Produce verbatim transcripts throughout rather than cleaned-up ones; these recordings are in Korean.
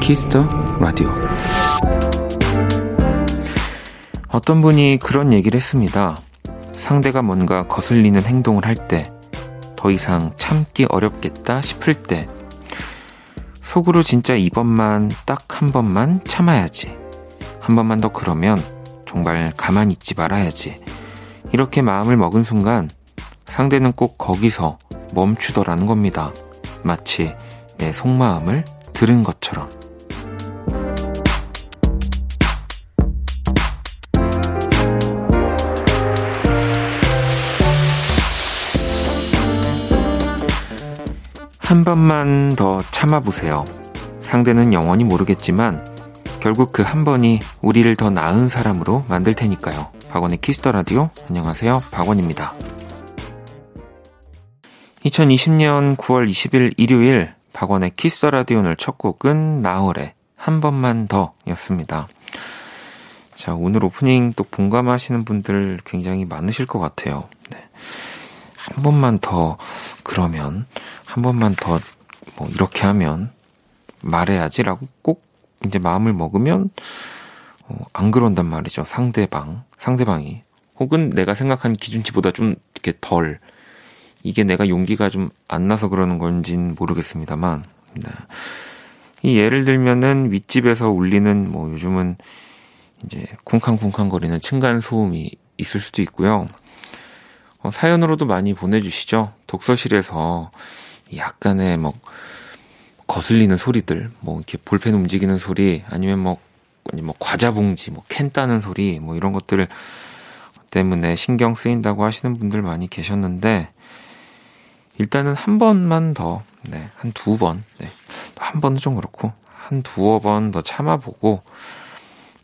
키스터 라디오. 어떤 분이 그런 얘기를 했습니다. 상대가 뭔가 거슬리는 행동을 할 때, 더 이상 참기 어렵겠다 싶을 때, 속으로 진짜 이번만, 딱 한 번만 참아야지, 한 번만 더 그러면 정말 가만히 있지 말아야지, 이렇게 마음을 먹은 순간 상대는 꼭 거기서 멈추더라는 겁니다. 마치 내 속마음을 들은 것처럼. 한 번만 더 참아보세요. 상대는 영원히 모르겠지만 결국 그 한 번이 우리를 더 나은 사람으로 만들 테니까요. 박원의 키스더 라디오. 안녕하세요, 박원입니다. 이천이십 년 구월 이십일 일요일 박원의 키스더 라디오. 오늘 첫 곡은 나얼의 한 번만 더 였습니다. 자, 오늘 오프닝 또 공감하시는 분들 굉장히 많으실 것 같아요. 네. 한 번만 더 그러면, 한 번만 더 뭐 이렇게 하면 말해야지라고 꼭 이제 마음을 먹으면 어, 안 그런단 말이죠. 상대방, 상대방이 혹은 내가 생각한 기준치보다 좀 이렇게 덜, 이게 내가 용기가 좀 안 나서 그러는 건지는 모르겠습니다만, 네. 이 예를 들면은 윗집에서 울리는 뭐 요즘은 이제 쿵쾅쿵쾅거리는 층간 소음이 있을 수도 있고요. 어, 사연으로도 많이 보내주시죠. 독서실에서 약간의 뭐 거슬리는 소리들, 뭐 이렇게 볼펜 움직이는 소리, 아니면 뭐, 뭐 과자 봉지, 뭐 캔 따는 소리, 뭐 이런 것들 때문에 신경 쓰인다고 하시는 분들 많이 계셨는데, 일단은 한 번만 더, 네, 한 두 번, 네, 한 번은 좀 그렇고 한 두어 번 더 참아보고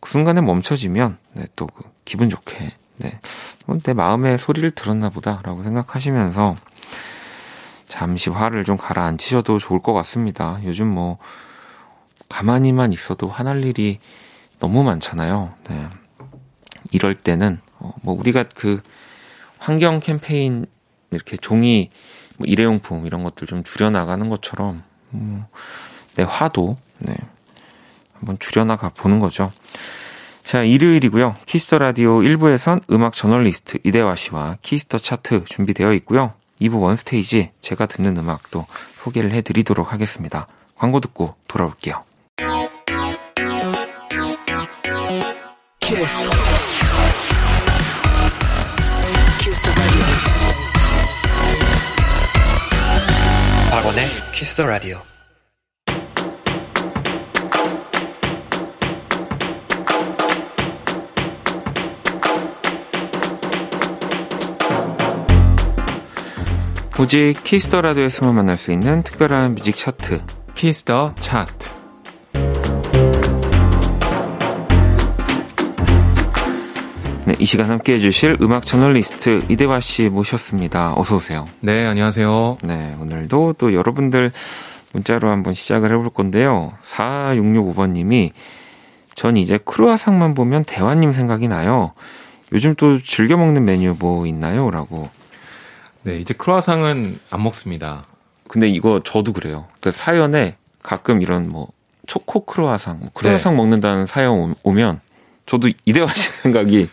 그 순간에 멈춰지면, 네, 또 그 기분 좋게, 네, 내 마음의 소리를 들었나 보다라고 생각하시면서 잠시 화를 좀 가라앉히셔도 좋을 것 같습니다. 요즘 뭐 가만히만 있어도 화날 일이 너무 많잖아요. 네. 이럴 때는 어, 뭐 우리가 그 환경 캠페인 이렇게 종이 뭐 일회용품 이런 것들 좀 줄여나가는 것처럼 음, 내 화도, 네, 한번 줄여나가 보는 거죠. 자, 일요일이고요. 키스터 라디오 일 부에선 음악 저널리스트 이대화 씨와 키스터 차트 준비되어 있고요. 이 부 원스테이지 제가 듣는 음악도 소개를 해드리도록 하겠습니다. 광고 듣고 돌아올게요. 키스. 박원의 키스 더 라디오. 오직 키스 더 라디오에서만 만날 수 있는 특별한 뮤직 차트, 키스 더 차트. 네, 이 시간 함께해 주실 음악 저널리스트 이대화 씨 모셨습니다. 어서 오세요. 네, 안녕하세요. 네, 오늘도 또 여러분들 문자로 한번 시작을 해볼 건데요. 사육육오 번님이 전 이제 크루아상만 보면 대화님 생각이 나요. 요즘 또 즐겨 먹는 메뉴 뭐 있나요? 라고. 네, 이제 크루아상은 안 먹습니다. 근데 이거 저도 그래요. 그러니까 사연에 가끔 이런 뭐 초코 크루아상, 크루아상 네, 먹는다는 사연 오면 저도 이대화 씨 생각이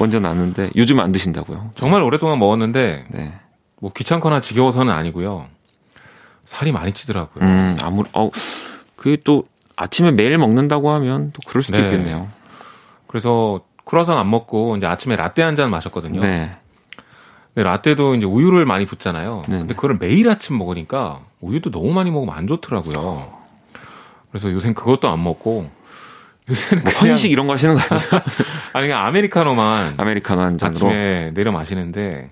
먼저 나는데, 요즘 안 드신다고요? 정말 오랫동안 먹었는데, 네, 뭐 귀찮거나 지겨워서는 아니고요. 살이 많이 찌더라고요. 음, 아무, 어, 그게 또 아침에 매일 먹는다고 하면 또 그럴 수도 네, 있겠네요. 그래서 크루아상 안 먹고 이제 아침에 라떼 한 잔 마셨거든요. 네. 근데 라떼도 이제 우유를 많이 붓잖아요. 네네. 근데 그걸 매일 아침 먹으니까 우유도 너무 많이 먹으면 안 좋더라고요. 그래서 요새는 그것도 안 먹고, 요새는 뭐 선식 이런 거 하시는 거 아니에요? 아니, 그냥 아메리카노만 아메리카노 한 잔으로 아침에 내려 마시는데,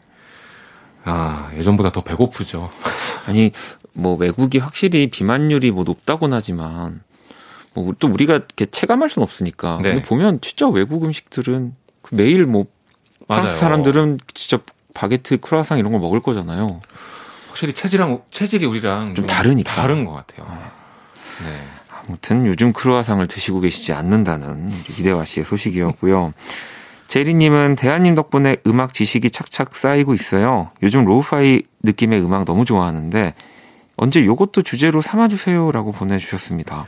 아, 예전보다 더 배고프죠. 아니, 뭐 외국이 확실히 비만율이 뭐 높다고는 하지만 뭐 또 우리가 이렇게 체감할 수는 없으니까. 네. 근데 보면 진짜 외국 음식들은 매일 뭐 맞아요. 프랑스 사람들은 진짜 바게트, 크루아상 이런 걸 먹을 거잖아요. 확실히 체질랑, 체질이 우리랑 좀 다르니까. 다른 것 같아요. 네. 아무튼 요즘 크루아상을 드시고 계시지 않는다는 이대화 씨의 소식이었고요. 제리님은 대한님 덕분에 음악 지식이 착착 쌓이고 있어요. 요즘 로우파이 느낌의 음악 너무 좋아하는데 언제 요것도 주제로 삼아주세요라고 보내주셨습니다.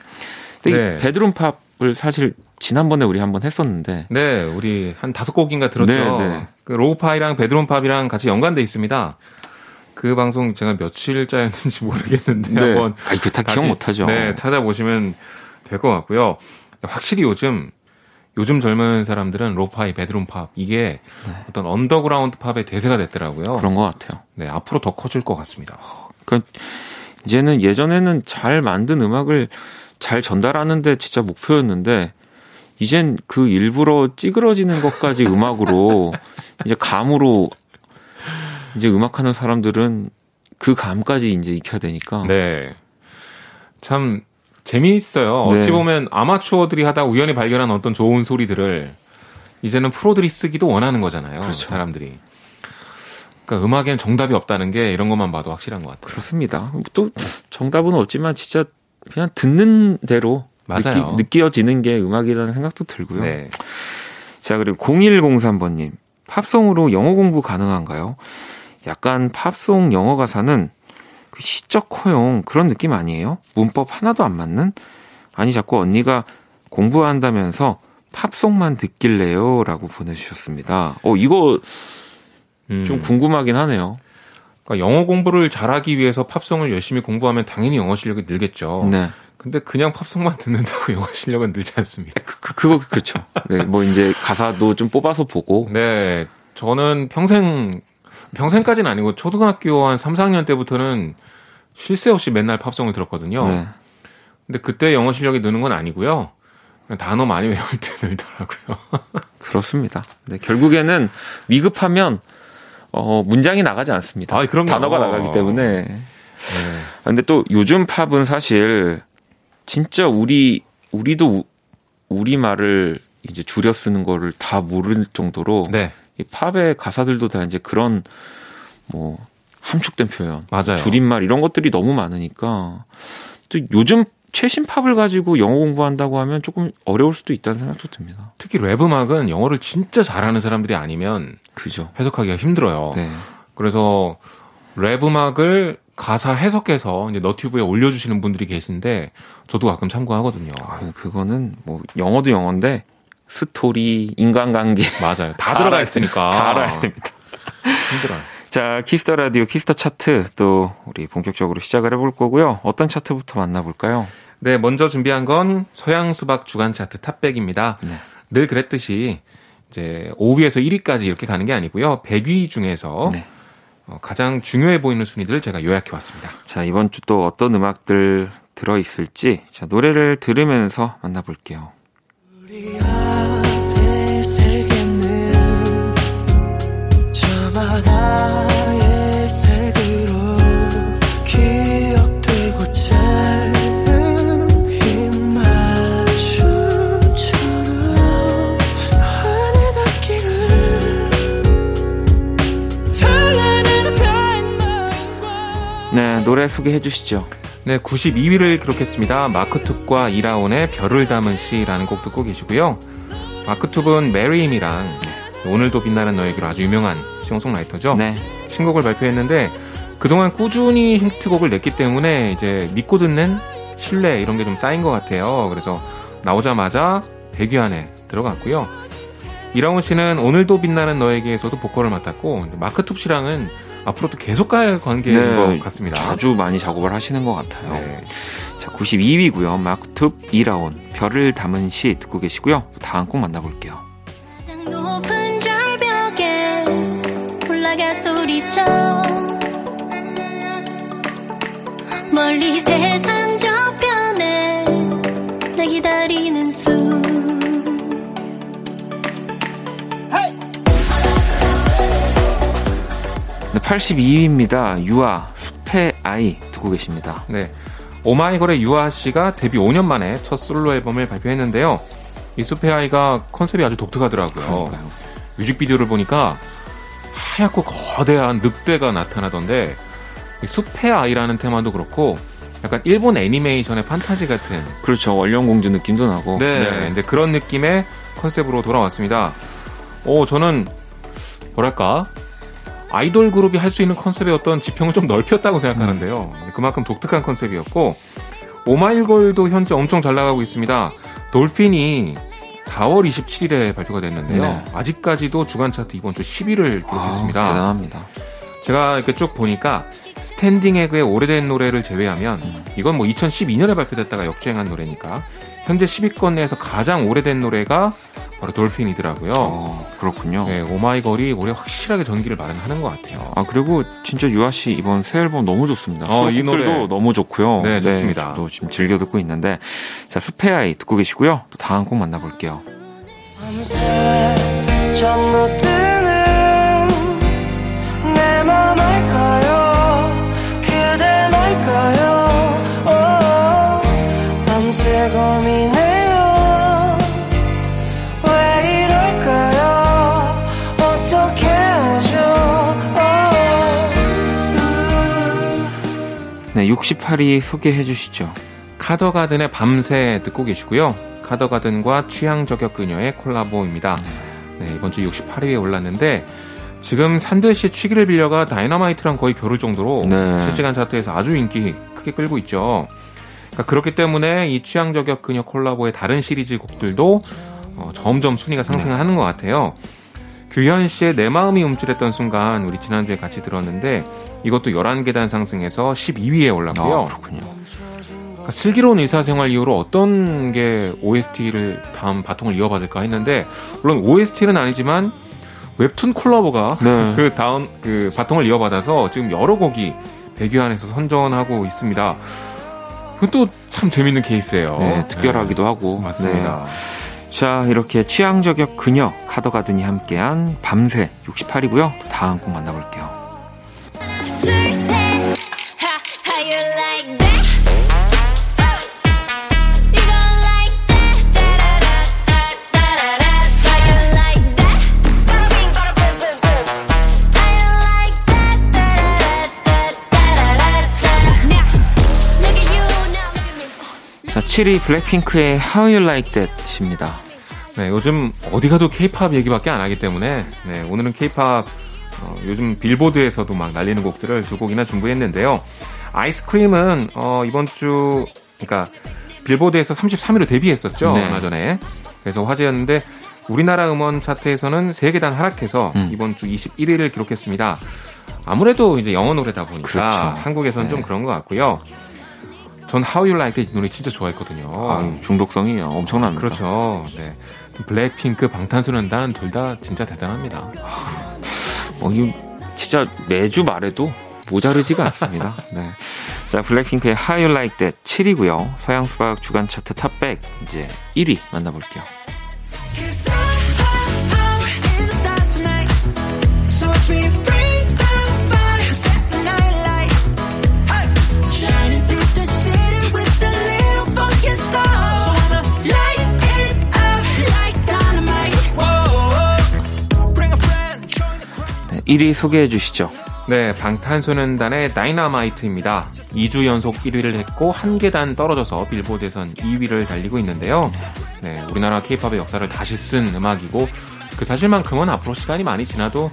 근데 네. 베드룸팝을 사실 지난번에 우리 한번 했었는데 네. 우리 한 다섯 곡인가 들었죠. 네, 네. 그 로우파이랑 베드룸팝이랑 같이 연관돼 있습니다. 그 방송 제가 며칠째였는지 모르겠는데 네. 한번 아, 이거 다 기억 못하죠. 네. 찾아보시면 될 것 같고요. 확실히 요즘 요즘 젊은 사람들은 로파이, 베드룸팝 이게 네. 어떤 언더그라운드 팝의 대세가 됐더라고요. 그런 것 같아요. 네, 앞으로 더 커질 것 같습니다. 그러니까 이제는 예전에는 잘 만든 음악을 잘 전달하는데 진짜 목표였는데 이젠 그 일부러 찌그러지는 것까지 음악으로 이제 감으로 이제 음악하는 사람들은 그 감까지 이제 익혀야 되니까. 네, 참. 재미있어요. 어찌 보면 네. 아마추어들이 하다 우연히 발견한 어떤 좋은 소리들을 이제는 프로들이 쓰기도 원하는 거잖아요. 그렇죠. 사람들이. 그러니까 음악엔 정답이 없다는 게 이런 것만 봐도 확실한 것 같아요. 그렇습니다. 또 정답은 없지만 진짜 그냥 듣는 대로 맞아요. 느끼, 느껴지는 게 음악이라는 생각도 들고요. 네. 자, 그리고 공일공삼 번님. 팝송으로 영어 공부 가능한가요? 약간 팝송 영어 가사는 그 시적 허용 그런 느낌 아니에요? 문법 하나도 안 맞는? 아니 자꾸 언니가 공부한다면서 팝송만 듣길래요? 라고 보내주셨습니다. 어 이거 음. 좀 궁금하긴 하네요. 그러니까 영어 공부를 잘하기 위해서 팝송을 열심히 공부하면 당연히 영어 실력이 늘겠죠. 네. 근데 그냥 팝송만 듣는다고 영어 실력은 늘지 않습니다. 그, 그, 그거 그렇죠. 네, 뭐 이제 가사도 좀 뽑아서 보고. 네, 저는 평생... 평생까지는 아니고 초등학교 한 삼, 사학년 때부터는 쉴 새 없이 맨날 팝송을 들었거든요. 네. 근데 그때 영어 실력이 느는 건 아니고요. 단어 많이 외울 때 늘더라고요. 그렇습니다. 네, 결국에는 미급하면 어, 문장이 나가지 않습니다. 아, 그럼요. 단어가 나가기 때문에. 네. 근데 또 요즘 팝은 사실 진짜 우리 우리도 우리 말을 이제 줄여 쓰는 거를 다 모를 정도로. 네. 이 팝의 가사들도 다 이제 그런 뭐 함축된 표현, 맞아요. 줄임말 이런 것들이 너무 많으니까 또 요즘 최신 팝을 가지고 영어 공부한다고 하면 조금 어려울 수도 있다는 생각도 듭니다. 특히 랩 음악은 영어를 진짜 잘하는 사람들이 아니면 그죠. 해석하기가 힘들어요. 네. 그래서 랩 음악을 가사 해석해서 이제 너튜브에 올려주시는 분들이 계신데 저도 가끔 참고하거든요. 아, 그거는 뭐 영어도 영어인데. 스토리, 인간관계. 맞아요. 다, 다 들어가 있으니까. 다 알아야 됩니다. 힘들어요. 자, 키스터 라디오, 키스터 차트 또 우리 본격적으로 시작을 해볼 거고요. 어떤 차트부터 만나볼까요? 네, 먼저 준비한 건 서양 수박 주간 차트 탑백입니다. 네. 늘 그랬듯이 이제 오 위에서 일 위까지 이렇게 가는 게 아니고요. 백 위 중에서 네. 가장 중요해 보이는 순위들을 제가 요약해 왔습니다. 자, 이번 주 또 어떤 음악들 들어있을지 자, 노래를 들으면서 만나볼게요. 바다의 색으로 기억되고 짧은 힘만 춤처럼 안에 닿기를 달라는 생각과 네, 노래 소개해 주시죠. 네, 구십이 위를 기록했습니다. 마크툽과 이라온의 별을 담은 시라는 곡 듣고 계시고요. 마크툽은 메리임이랑 오늘도 빛나는 너에게로 아주 유명한 싱어송라이터죠. 네. 신곡을 발표했는데 그동안 꾸준히 힌트곡을 냈기 때문에 이제 믿고 듣는 신뢰 이런 게 좀 쌓인 것 같아요. 그래서 나오자마자 백 위 안에 들어갔고요. 이라온 씨는 오늘도 빛나는 너에게에서도 보컬을 맡았고 마크툽 씨랑은 앞으로도 계속 갈 관계인 네, 것 같습니다. 자주 많이 작업을 하시는 것 같아요. 네. 자, 구십이 위고요. 마크툽, 이라온, 별을 담은 시 듣고 계시고요. 다음 곡 만나볼게요. 소리쳐 멀리 세상 저편에 나 기다리는 수 팔십이 위입니다. 유아, 숲의 아이 듣고 계십니다. 네, 오마이걸의 유아 씨가 데뷔 오 년 만에 첫 솔로 앨범을 발표했는데요. 이 숲의 아이가 컨셉이 아주 독특하더라고요. 그러니까요. 뮤직비디오를 보니까 하얗고 거대한 늑대가 나타나던데 숲의 아이라는 테마도 그렇고 약간 일본 애니메이션의 판타지 같은 그렇죠. 원령공주 느낌도 나고 네, 네. 이제 그런 느낌의 컨셉으로 돌아왔습니다. 어, 저는 뭐랄까 아이돌 그룹이 할 수 있는 컨셉의 어떤 지평을 좀 넓혔다고 생각하는데요. 음. 그만큼 독특한 컨셉이었고 오마이걸도 현재 엄청 잘 나가고 있습니다. 돌핀이 사월 이십칠일에 발표가 됐는데요. 네. 아직까지도 주간 차트 이번 주 십 위를 기록했습니다. 아, 대단합니다. 제가 이렇게 쭉 보니까 스탠딩 에그의 오래된 노래를 제외하면 음. 이건 뭐 이천십이년에 발표됐다가 역주행한 노래니까 현재 십 위권 내에서 가장 오래된 노래가 바로 돌핀이더라고요. 어, 그렇군요. 네, 오마이걸이 올해 확실하게 전기를 마련하는 것 같아요. 아, 그리고 진짜 유아 씨 이번 새 앨범 너무 좋습니다. 어, 이 노래도 너무 좋고요. 네, 좋습니다. 네, 저도 지금 즐겨 듣고 있는데, 자, 숲의 아이 듣고 계시고요. 또 다음 곡 만나볼게요. 밤새 잠 못 드는 내 맘 알까요? 그대 날까요? 오, 밤새 고민해. 네, 육십팔 위 소개해 주시죠. 카더가든의 밤새 듣고 계시고요. 카더가든과 취향저격그녀의 콜라보입니다. 네, 이번 주 육십팔 위에 올랐는데 지금 산들씨의 취기를 빌려가 다이너마이트랑 거의 겨룰 정도로 네. 실시간 차트에서 아주 인기 크게 끌고 있죠. 그러니까 그렇기 때문에 이 취향저격그녀 콜라보의 다른 시리즈 곡들도 어, 점점 순위가 상승하는 네. 것 같아요. 규현씨의 내 마음이 움찔했던 순간 우리 지난주에 같이 들었는데 이것도 열한 계단 상승해서 십이 위에 올랐고요. 아, 그렇군요. 그러니까 슬기로운 의사생활 이후로 어떤 게 오에스티를 다음 바통을 이어받을까 했는데 물론 오에스티는 아니지만 웹툰 콜라보가 네. 그 다음 그 바통을 이어받아서 지금 여러 곡이 백 위 안에서 선전하고 있습니다. 그것도 참 재밌는 케이스예요. 네, 특별하기도 네. 하고 맞습니다. 네. 자, 이렇게 취향저격 그녀 카더가든이 함께한 밤새 육십팔 위고요. 다음 곡 만나볼게요. 자, 칠 위 블랙핑크의 How You Like That입니다. 네, 요즘 어디 가도 K-팝 얘기밖에 안 하기 때문에 네, 오늘은 K-팝 어, 요즘 빌보드에서도 막 날리는 곡들을 두 곡이나 준비했는데요. 아이스크림은 어, 이번 주 그러니까 빌보드에서 삼십삼 위로 데뷔했었죠. 네. 얼마 전에. 그래서 화제였는데 우리나라 음원 차트에서는 세 계단 하락해서 음. 이번 주 이십일 위를 기록했습니다. 아무래도 이제 영어 노래다 보니까 그렇죠. 한국에선 네. 좀 그런 것 같고요. 전 How You Like That 이 노래 진짜 좋아했거든요. 아, 중독성이 엄청납니다. 그렇죠. 네. 블랙핑크, 방탄소년단 둘 다 진짜 대단합니다. 어, 이 진짜 매주 말해도 모자르지가 않습니다. 네. 자, 블랙핑크의 How You Like That 칠 위고요. 서양 수박 주간 차트 탑백 이제 일 위 만나볼게요. 일 위 소개해 주시죠. 네, 방탄소년단의 다이너마이트입니다. 이 주 연속 일 위를 했고 한 계단 떨어져서 빌보드에선 이 위를 달리고 있는데요. 네, 우리나라 K-팝의 역사를 다시 쓴 음악이고 그 사실만큼은 앞으로 시간이 많이 지나도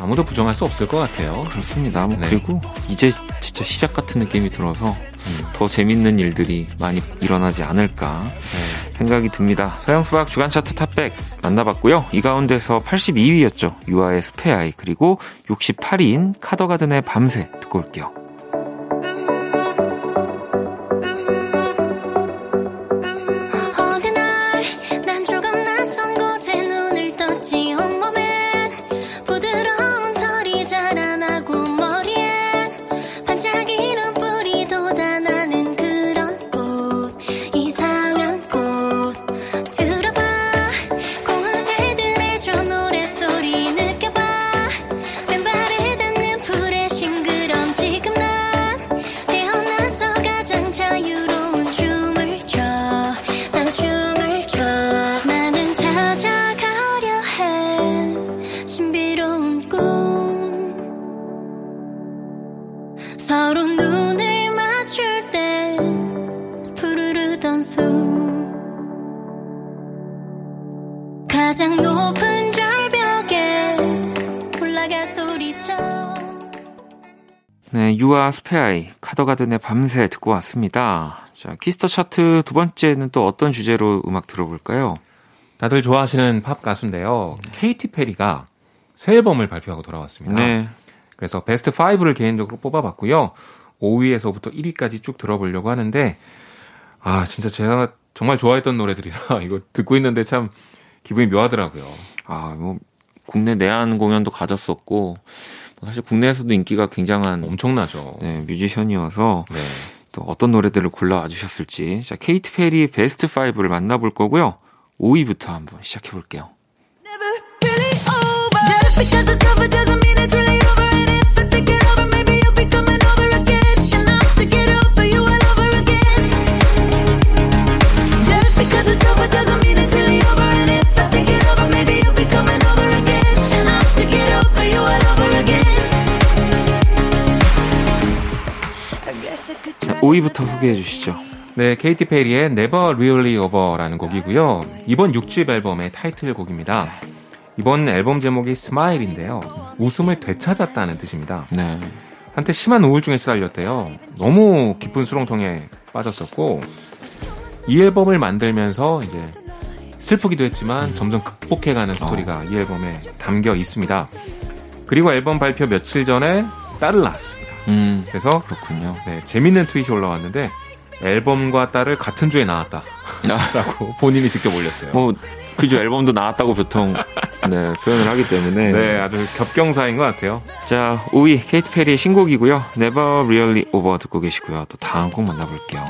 아무도 부정할 수 없을 것 같아요. 그렇습니다. 뭐 네. 그리고 이제 진짜 시작 같은 느낌이 들어서 음, 더 재밌는 일들이 많이 일어나지 않을까 네. 생각이 듭니다. 서양수박 주간차트 탑백 만나봤고요. 이 가운데서 팔십이 위였죠. 유아의 숲의 아이, 그리고 육십팔 위인 카더가든의 밤새 듣고 올게요. 가장 높은 절벽 네, 유아 스페아이 카더가든의 밤새 듣고 왔습니다. 자, 키스터 차트 두 번째는 또 어떤 주제로 음악 들어볼까요? 다들 좋아하시는 팝 가수인데요. 네. 케이티 페리가 새 앨범을 발표하고 돌아왔습니다. 네. 그래서 베스트 오를 개인적으로 뽑아봤고요. 오 위에서부터 일 위까지 쭉 들어보려고 하는데, 아, 진짜 제가 정말 좋아했던 노래들이라 이거 듣고 있는데 참 기분이 묘하더라고요. 아, 뭐, 국내 내한 공연도 가졌었고, 사실 국내에서도 인기가 굉장한. 엄청나죠. 네, 뮤지션이어서. 네. 또 어떤 노래들을 골라와 주셨을지. 자, 케이티 페리 베스트 오를 만나볼 거고요. 오 위부터 한번 시작해 볼게요. Never really over. Just because it's over doesn't mean it's really over. And if I think it over, maybe you'll be coming over again. And I'll think it over you all over again. Just because it's over doesn't mean it's really over. And if I think it over, maybe you'll be coming over again. And I'll think it over you all over again. I guess I could try. 오 위부터 소개해 주시죠. 네, 케이티 페리의 Never Really Over라는 곡이고요. 이번 육 집 앨범의 타이틀곡입니다. 이번 앨범 제목이 스마일인데요. 웃음을 되찾았다는 뜻입니다. 네. 한때 심한 우울증에 시달렸대요. 너무 깊은 수렁통에 빠졌었고, 이 앨범을 만들면서 이제 슬프기도 했지만 음. 점점 극복해가는 스토리가 어. 이 앨범에 담겨 있습니다. 그리고 앨범 발표 며칠 전에 딸을 낳았습니다. 음, 그래서 그렇군요. 네, 재밌는 트윗이 올라왔는데, 앨범과 딸을 같은 주에 나왔다 라고 본인이 직접 올렸어요. 뭐 그죠, 앨범도 나왔다고 보통 네, 표현을 하기 때문에 네, 아주 겹경사인 것 같아요. 자, 오 위 케이티 페리의 신곡이고요. Never Really Over 듣고 계시고요. 또 다음 곡 만나볼게요.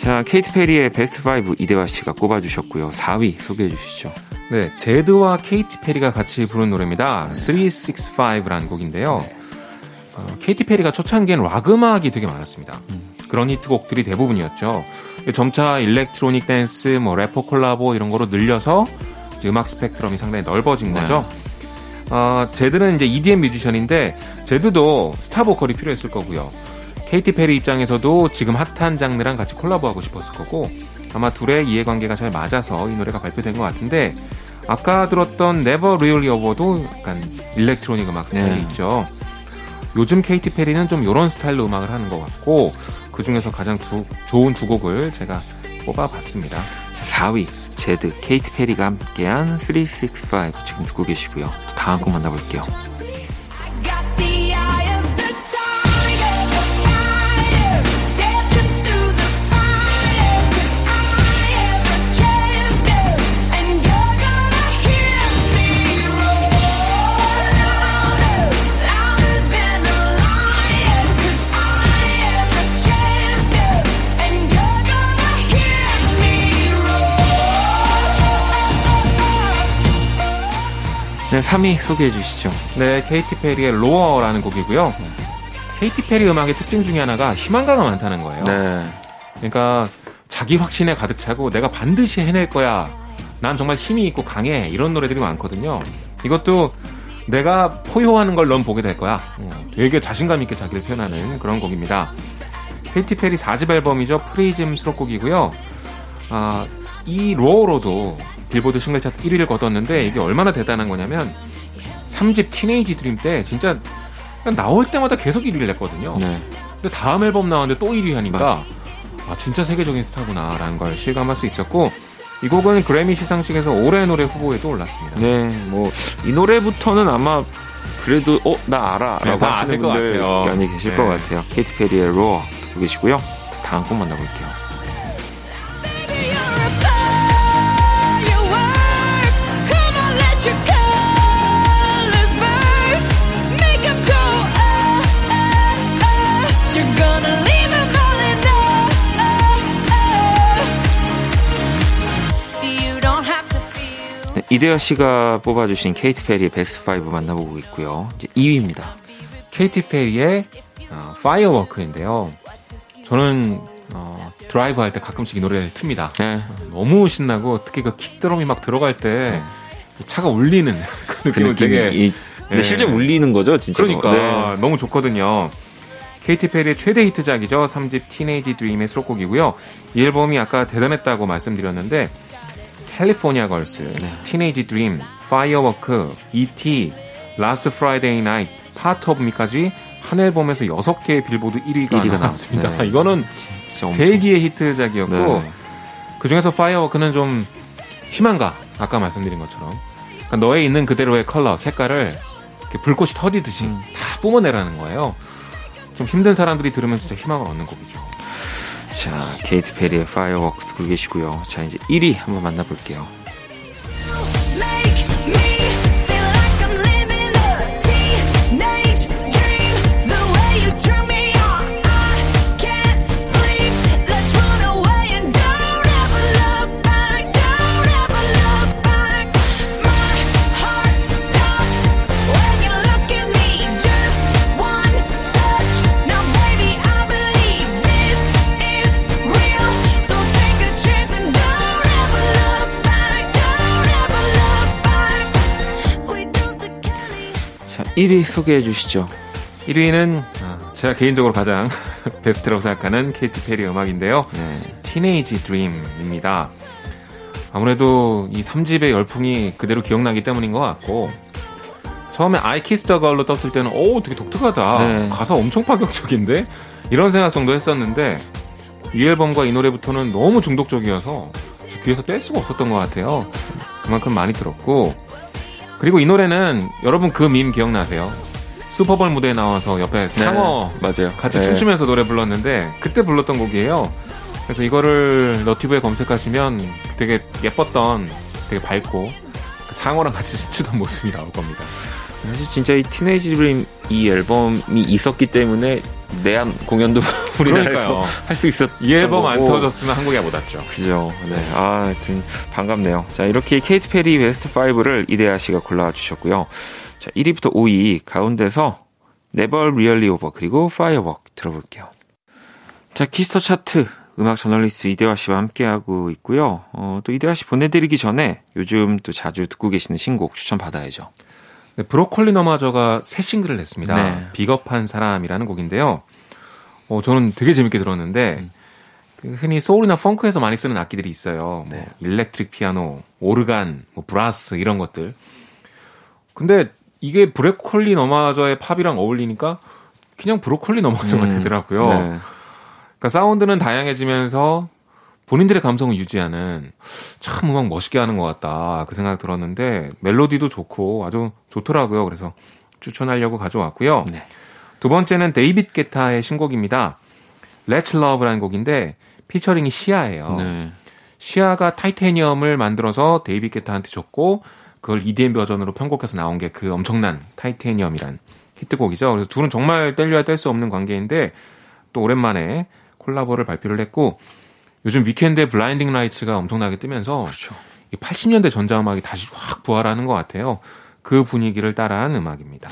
자, 케이티 페리의 베스트 오 이대화 씨가 꼽아주셨고요. 사 위 소개해 주시죠. 네, 제드와 케이티 페리가 같이 부른 노래입니다. 네. 삼백육십오라는 곡인데요. 네. 어, 케이티 페리가 초창기엔 락 음악이 되게 많았습니다. 음. 그런 히트곡들이 대부분이었죠. 점차 일렉트로닉 댄스, 뭐 래퍼 콜라보 이런 거로 늘려서 이제 음악 스펙트럼이 상당히 넓어진 네. 거죠. 어, 제드는 이제 이디엠 뮤지션인데 제드도 스타 보컬이 필요했을 거고요. 케이티 페리 입장에서도 지금 핫한 장르랑 같이 콜라보하고 싶었을 거고, 아마 둘의 이해관계가 잘 맞아서 이 노래가 발표된 것 같은데, 아까 들었던 Never Really Over도 약간 일렉트로닉 음악 스타일이 네. 있죠. 요즘 케이티 페리는 좀 이런 스타일로 음악을 하는 것 같고, 그 중에서 가장 두, 좋은 두 곡을 제가 뽑아봤습니다. 사 위 제드, 케이티 페리가 함께한 삼백육십오 지금 듣고 계시고요. 또 다음 곡 만나볼게요. 네, 삼 위 소개해 주시죠. 네, 케이티 페리의 로어라는 곡이고요. 네. 케이티 페리 음악의 특징 중에 하나가 희망가가 많다는 거예요. 네. 그러니까 자기 확신에 가득 차고 내가 반드시 해낼 거야. 난 정말 힘이 있고 강해. 이런 노래들이 많거든요. 이것도 내가 포효하는 걸 넌 보게 될 거야. 되게 자신감 있게 자기를 표현하는 그런 곡입니다. 케이티 페리 사 집 앨범이죠. 프리즘 수록곡이고요. 아, 이 로어로도 빌보드 싱글 차트 일 위를 거뒀는데, 이게 얼마나 대단한 거냐면 삼 집 티네이지 드림 때 진짜 나올 때마다 계속 일 위를 냈거든요. 네. 근데 다음 앨범 나왔는데 또 일 위 하니까 아, 진짜 세계적인 스타구나 라는 걸 실감할 수 있었고, 이 곡은 그래미 시상식에서 올해의 노래 후보에도 올랐습니다. 네, 뭐 이 노래부터는 아마 그래도 어? 나 알아 라고 네, 하시는 분들 많이 계실 네. 것 같아요. 케이티 페리의 로어 듣고 계시고요. 다음 곡 만나볼게요. 이대화 씨가 뽑아주신 케이티 페리의 베스트 오 만나보고 있고요. 이제 이 위입니다. 케이티 페리의 어, 파이어워크인데요. 저는 어, 드라이브 할 때 가끔씩 이 노래를 틉니다. 네. 너무 신나고 특히 그 킥드럼이 막 들어갈 때 네. 차가 울리는 그 느낌을 그 되게 이, 근데 네. 실제 울리는 거죠, 진짜. 그러니까 네. 너무 좋거든요. 케이티 페리의 최대 히트작이죠. 삼 집 티네이지 드림의 수록곡이고요. 이 앨범이 아까 대단했다고 말씀드렸는데 캘리포니아 걸스, 네. 티네이지 드림, 파이어워크, 이 티, 라스트 프라이데이 나이트, 파트 오브 미까지 한 앨범에서 여섯 개의 빌보드 일 위가 나왔습니다. 네. 이거는 세 개의 히트작이었고 네. 그중에서 파이어워크는 좀 희망가, 아까 말씀드린 것처럼 그러니까 너에 있는 그대로의 컬러, 색깔을 이렇게 불꽃이 터지듯이 음. 다 뿜어내라는 거예요. 좀 힘든 사람들이 들으면 진짜 희망을 얻는 곡이죠. 자, 케이티 페리의 파이어워크 듣고 계시고요. 자, 이제 일 위 한번 만나볼게요. 일 위 소개해 주시죠. 일 위는 제가 개인적으로 가장 베스트라고 생각하는 케이티 페리 음악인데요. 네. 티네이지 드림입니다. 아무래도 이 삼 집의 열풍이 그대로 기억나기 때문인 것 같고 처음에 I Kiss the Girl로 떴을 때는 오 되게 독특하다. 네. 가사 엄청 파격적인데? 이런 생각 정도 했었는데 이 앨범과 이 노래부터는 너무 중독적이어서 귀에서 뗄 수가 없었던 것 같아요. 그만큼 많이 들었고 그리고 이 노래는 여러분 그 밈 기억나세요? 슈퍼볼 무대에 나와서 옆에 상어 네, 맞아요. 같이 네. 춤추면서 노래 불렀는데 그때 불렀던 곡이에요. 그래서 이거를 너튜브에 검색하시면 되게 예뻤던 되게 밝고 그 상어랑 같이 춤추던 모습이 나올 겁니다. 사실 진짜 이 티네이지 드림 이 앨범이 있었기 때문에 내한 공연도 우리나라에서 할 수 있었던 거고 이 앨범 안 터졌으면 한국에 못 왔죠. 그죠. 네. 아, 하여튼 반갑네요. 자, 이렇게 케이티 페리 베스트 오를 이대화 씨가 골라와 주셨고요. 자, 일 위부터 오 위 가운데서 Never Really Over 그리고 Firework 들어볼게요. 자, 키스터 차트 음악 저널리스트 이대화 씨와 함께하고 있고요. 어, 또 이대화 씨 보내드리기 전에 요즘 또 자주 듣고 계시는 신곡 추천 받아야죠. 네, 브로콜리 너마저가 새 싱글을 냈습니다. 네. 비겁한 사람이라는 곡인데요. 어, 저는 되게 재밌게 들었는데 음. 그 흔히 소울이나 펑크에서 많이 쓰는 악기들이 있어요. 네. 뭐 일렉트릭 피아노, 오르간, 뭐 브라스 이런 것들. 근데 이게 브로콜리 너마저의 팝이랑 어울리니까 그냥 브로콜리 너마저가 음. 되더라고요. 네. 그러니까 사운드는 다양해지면서 본인들의 감성을 유지하는 참 음악 멋있게 하는 것 같다 그 생각 들었는데 멜로디도 좋고 아주 좋더라고요. 그래서 추천하려고 가져왔고요. 네. 두 번째는 데이빗 게타의 신곡입니다. Let's Love라는 곡인데 피처링이 시아예요. 네. 시아가 타이타니엄을 만들어서 데이빗 게타한테 줬고 그걸 이디엠 버전으로 편곡해서 나온 게 그 엄청난 타이타니엄이란 히트곡이죠. 그래서 둘은 정말 뗄려야 뗄 수 없는 관계인데 또 오랜만에 콜라보를 발표를 했고 요즘 위켄드의 블라인딩 라이츠가 엄청나게 뜨면서 그렇죠. 팔십 년대 전자음악이 다시 확 부활하는 것 같아요. 그 분위기를 따라한 음악입니다.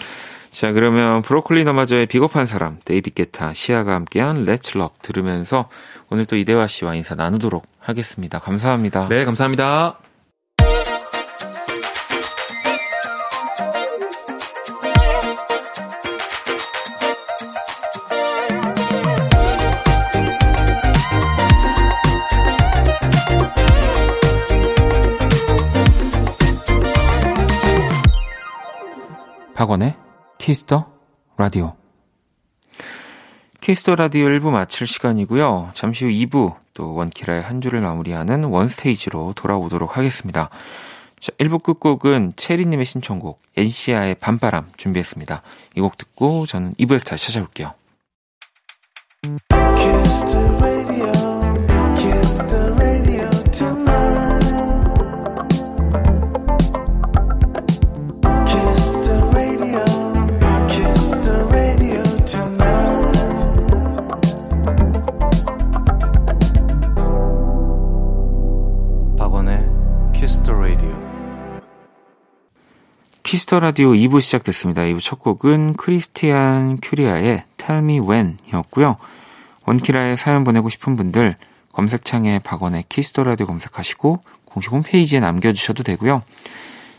자, 그러면 브로콜리 너마저의 비겁한 사람, 데이빗 게타, 시아가 함께한 Let's Love 들으면서 오늘 또 이대화 씨와 인사 나누도록 하겠습니다. 감사합니다. 네, 감사합니다. 박원의 키스더 라디오. 키스더 라디오 일 부 마칠 시간이고요. 잠시 후 이 부 또 원키라의 한 주를 마무리하는 원스테이지로 돌아오도록 하겠습니다. 자, 일 부 끝곡은 체리님의 신청곡 엔시아의 밤바람 준비했습니다. 이 곡 듣고 저는 이 부에서 다시 찾아올게요. Kiss the radio, kiss the radio tonight. 키스터 라디오 이 부 시작됐습니다. 이 부 첫 곡은 크리스티안 큐리아의 Tell Me When 이었고요. 원키라에 사연 보내고 싶은 분들 검색창에 박원의 키스더라디오 검색하시고 공식 홈페이지에 남겨주셔도 되고요.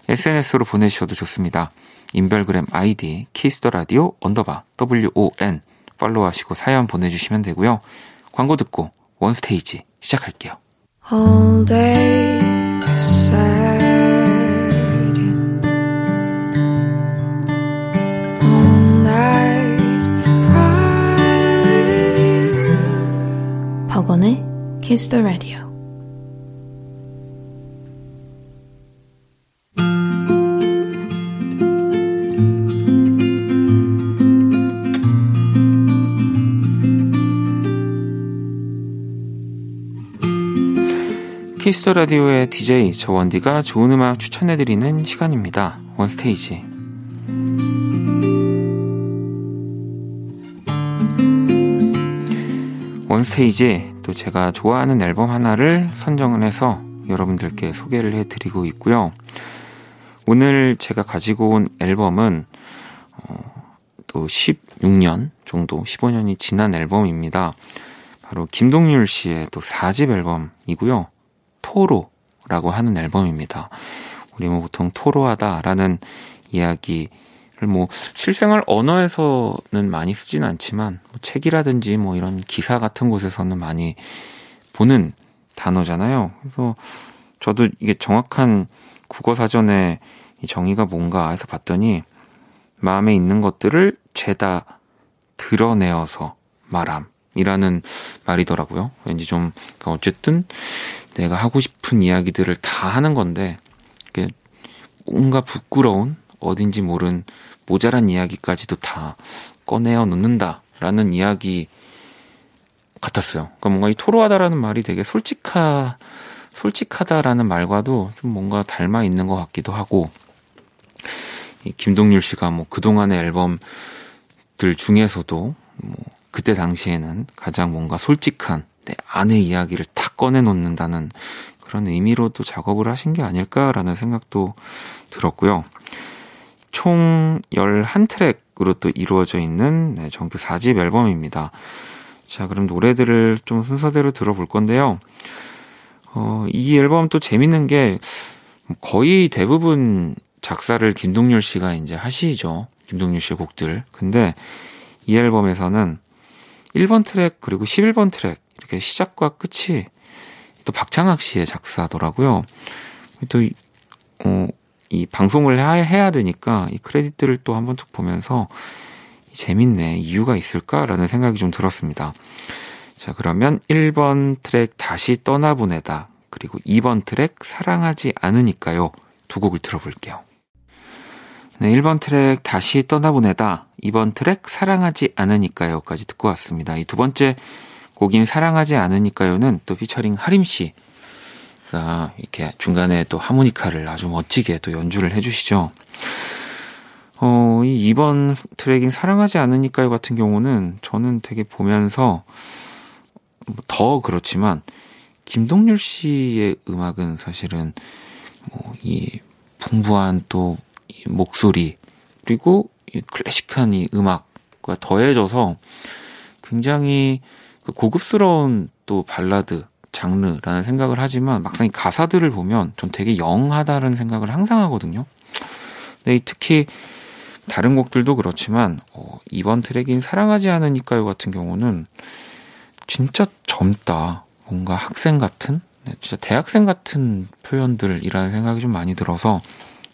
에스엔에스로 보내주셔도 좋습니다. 인별그램 아이디 키스더라디오 언더바 더블유오엔 팔로우하시고 사연 보내주시면 되고요. 광고 듣고 원스테이지 시작할게요. All day sad, all night cry. 박원의 Kiss the Radio. 키스더라디오의 디제이 저원디가 좋은 음악 추천해드리는 시간입니다. 원스테이지. 원스테이지, 또 제가 좋아하는 앨범 하나를 선정을 해서 여러분들께 소개를 해드리고 있고요. 오늘 제가 가지고 온 앨범은 어, 또 십육 년 정도, 십오 년이 지난 앨범입니다. 바로 김동률 씨의 또 사 집 앨범이고요. 토로라고 하는 앨범입니다. 우리 뭐 보통 토로하다라는 이야기를 뭐 실생활 언어에서는 많이 쓰진 않지만 뭐 책이라든지 뭐 이런 기사 같은 곳에서는 많이 보는 단어잖아요. 그래서 저도 이게 정확한 국어사전의 이 정의가 뭔가 해서 봤더니 마음에 있는 것들을 죄다 드러내어서 말함이라는 말이더라고요. 왠지 좀 그러니까 어쨌든 내가 하고 싶은 이야기들을 다 하는 건데 뭔가 부끄러운 어딘지 모른 모자란 이야기까지도 다 꺼내어 놓는다라는 이야기 같았어요. 그러니까 뭔가 이 토로하다라는 말이 되게 솔직하, 솔직하다라는 말과도 좀 뭔가 닮아 있는 것 같기도 하고, 이 김동률 씨가 뭐 그동안의 앨범들 중에서도 뭐 그때 당시에는 가장 뭔가 솔직한 내 안의 이야기를 다 꺼내놓는다는 그런 의미로도 작업을 하신 게 아닐까라는 생각도 들었고요. 총 십일 트랙으로 또 이루어져 있는 네, 정규 사 집 앨범입니다. 자, 그럼 노래들을 좀 순서대로 들어볼 건데요. 어, 이 앨범 또 재밌는 게 거의 대부분 작사를 김동률 씨가 이제 하시죠. 김동률 씨의 곡들. 근데 이 앨범에서는 일 번 트랙 그리고 십일 번 트랙 이렇게 시작과 끝이 또 박창학 씨의 작사더라고요. 또 이, 어, 이 방송을 해야, 해야 되니까 이 크레딧들을 또 한 번씩 보면서 재밌네, 이유가 있을까라는 생각이 좀 들었습니다. 자, 그러면 일 번 트랙 다시 떠나보내다 그리고 이 번 트랙 사랑하지 않으니까요, 두 곡을 들어볼게요. 네, 일 번 트랙 다시 떠나보내다, 이 번 트랙 사랑하지 않으니까요까지 듣고 왔습니다. 이 두 번째 곡인 사랑하지 않으니까요는 또 피처링 하림 씨가 이렇게 중간에 또 하모니카를 아주 멋지게 또 연주를 해주시죠. 어, 이 이 번 트랙인 사랑하지 않으니까요 같은 경우는 저는 되게 보면서 더 그렇지만 김동률 씨의 음악은 사실은 뭐 이 풍부한 또 이 목소리 그리고 이 클래식한 이 음악과 더해져서 굉장히 그 고급스러운 또 발라드 장르라는 생각을 하지만 막상 이 가사들을 보면 전 되게 영하다는 생각을 항상 하거든요. 근데 특히 다른 곡들도 그렇지만 어, 이번 트랙인 사랑하지 않으니까요 같은 경우는 진짜 젊다, 뭔가 학생 같은, 진짜 대학생 같은 표현들이라는 생각이 좀 많이 들어서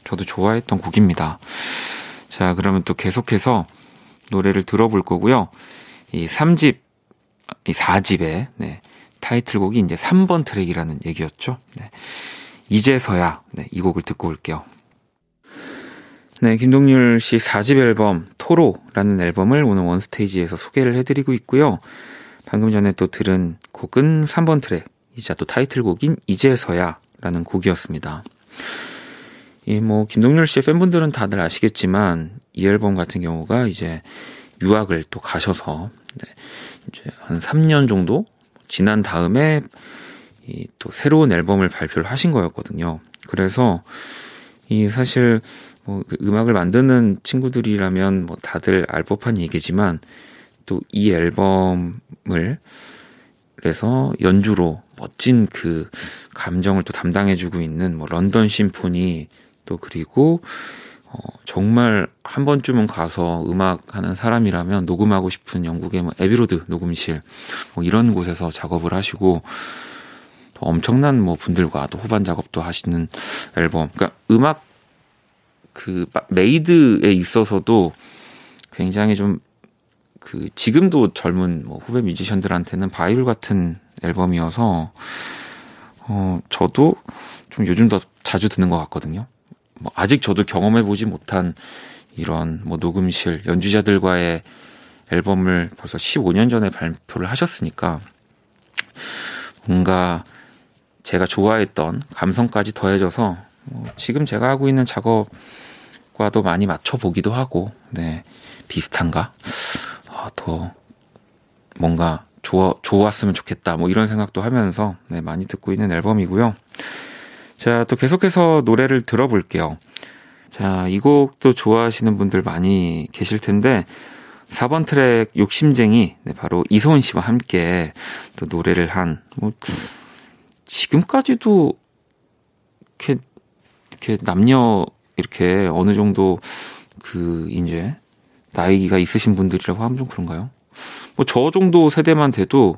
저도 좋아했던 곡입니다. 자, 그러면 또 계속해서 노래를 들어볼 거고요. 이 삼 집 이 사 집의 네, 타이틀곡이 이제 삼 번 트랙이라는 얘기였죠. 네, 이제서야 네, 이 곡을 듣고 올게요. 네, 김동률 씨 사 집 앨범 토로라는 앨범을 오늘 원스테이지에서 소개를 해드리고 있고요. 방금 전에 또 들은 곡은 삼 번 트랙 이자 또 타이틀곡인 이제서야라는 곡이었습니다. 이 뭐 김동률 씨의 팬분들은 다들 아시겠지만 이 앨범 같은 경우가 이제 유학을 또 가셔서 네, 이제 한 삼 년 정도 지난 다음에 이 또 새로운 앨범을 발표를 하신 거였거든요. 그래서 이 사실 뭐 그 음악을 만드는 친구들이라면 뭐 다들 알 법한 얘기지만 또 이 앨범을 그래서 연주로 멋진 그 감정을 또 담당해주고 있는 뭐 런던 심포니 또 그리고 어 정말 한 번쯤은 가서 음악하는 사람이라면 녹음하고 싶은 영국의 뭐 에비로드 녹음실 뭐 이런 곳에서 작업을 하시고 또 엄청난 뭐 분들과 또 후반 작업도 하시는 앨범. 그러니까 음악 그 메이드에 있어서도 굉장히 좀 그 지금도 젊은 뭐 후배 뮤지션들한테는 바이블 같은 앨범이어서 어 저도 좀 요즘 더 자주 듣는 것 같거든요. 뭐 아직 저도 경험해보지 못한 이런 뭐 녹음실 연주자들과의 앨범을 벌써 십오 년 전에 발표를 하셨으니까 뭔가 제가 좋아했던 감성까지 더해져서 뭐 지금 제가 하고 있는 작업과도 많이 맞춰보기도 하고 네 비슷한가? 아, 더 뭔가 좋아, 좋았으면 좋겠다 뭐 이런 생각도 하면서 네, 많이 듣고 있는 앨범이고요. 자, 또 계속해서 노래를 들어볼게요. 자, 이 곡도 좋아하시는 분들 많이 계실 텐데 사 번 트랙 욕심쟁이 네, 바로 이소은 씨와 함께 또 노래를 한 뭐, 지금까지도 이렇게, 이렇게 남녀 이렇게 어느 정도 그 이제 나이가 있으신 분들이라고 하면 좀 그런가요? 뭐 저 정도 세대만 돼도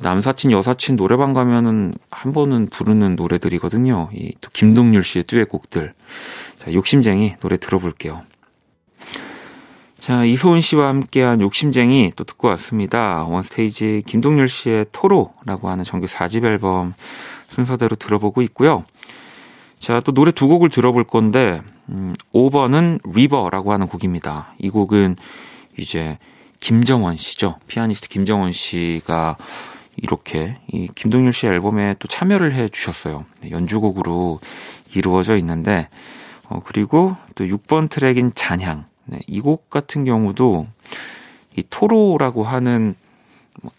남사친, 여사친 노래방 가면은 한 번은 부르는 노래들이거든요. 이 또 김동률 씨의 듀엣곡들. 자, 욕심쟁이 노래 들어볼게요. 자, 이소은 씨와 함께한 욕심쟁이 또 듣고 왔습니다. 원스테이지 김동률 씨의 토로라고 하는 정규 사 집 앨범 순서대로 들어보고 있고요. 자, 또 노래 두 곡을 들어볼 건데 음, 오 번은 리버라고 하는 곡입니다. 이 곡은 이제 김정원 씨죠. 피아니스트 김정원 씨가 이렇게 이 김동률 씨 앨범에 또 참여를 해 주셨어요. 연주곡으로 이루어져 있는데 어, 그리고 또 육 번 트랙인 잔향 네, 이 곡 같은 경우도 이 토로라고 하는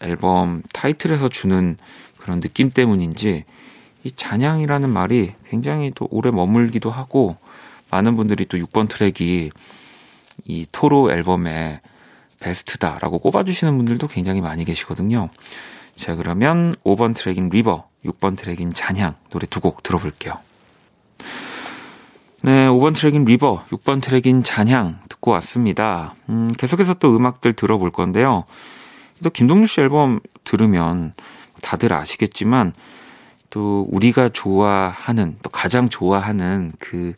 앨범 타이틀에서 주는 그런 느낌 때문인지 이 잔향이라는 말이 굉장히 또 오래 머물기도 하고 많은 분들이 또 육 번 트랙이 이 토로 앨범에 베스트다라고 꼽아주시는 분들도 굉장히 많이 계시거든요. 자, 그러면 오 번 트랙인 리버, 육 번 트랙인 잔향 노래 두 곡 들어볼게요. 네, 오 번 트랙인 리버, 육 번 트랙인 잔향 듣고 왔습니다. 음, 계속해서 또 음악들 들어볼 건데요. 또 김동률 씨 앨범 들으면 다들 아시겠지만 또 우리가 좋아하는, 또 가장 좋아하는 그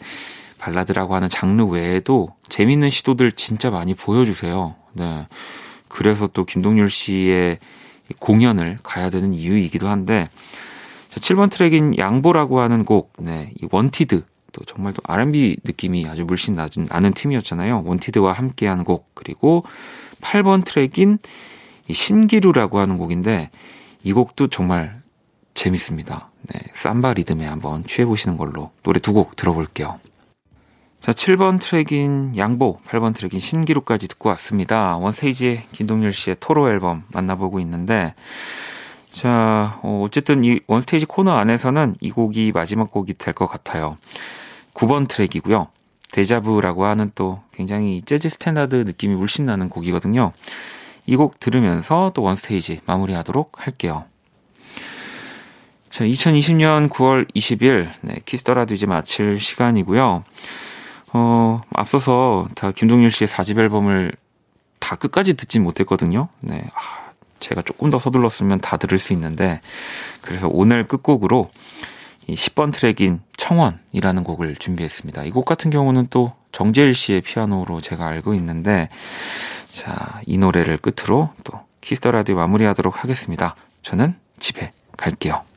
발라드라고 하는 장르 외에도 재밌는 시도들 진짜 많이 보여주세요. 네, 그래서 또 김동률 씨의 공연을 가야 되는 이유이기도 한데 자, 칠 번 트랙인 양보라고 하는 곡, 네, 이 원티드 또 정말 또 알앤비 느낌이 아주 물씬 나진 않은 팀이었잖아요. 원티드와 함께한 곡 그리고 팔 번 트랙인 이 신기루라고 하는 곡인데 이 곡도 정말 재밌습니다. 네, 삼바 리듬에 한번 취해보시는 걸로 노래 두 곡 들어볼게요. 자, 칠 번 트랙인 양보, 팔 번 트랙인 신기루까지 듣고 왔습니다. 원스테이지의 김동률 씨의 토로 앨범 만나보고 있는데 자, 어, 어쨌든 이 원스테이지 코너 안에서는 이 곡이 마지막 곡이 될 것 같아요. 구 번 트랙이고요. 데자부라고 하는 또 굉장히 재즈 스탠다드 느낌이 물씬 나는 곡이거든요. 이 곡 들으면서 또 원스테이지 마무리하도록 할게요. 자, 이천이십 년 구월 이십일 네, 키스더라도 이제 마칠 시간이고요. 어, 앞서서 다 김동률 씨의 사 집 앨범을 다 끝까지 듣진 못했거든요. 네. 아, 제가 조금 더 서둘렀으면 다 들을 수 있는데, 그래서 오늘 끝곡으로 이 십 번 트랙인 청원이라는 곡을 준비했습니다. 이 곡 같은 경우는 또 정재일 씨의 피아노로 제가 알고 있는데, 자, 이 노래를 끝으로 또 키스 더 라디오 마무리하도록 하겠습니다. 저는 집에 갈게요.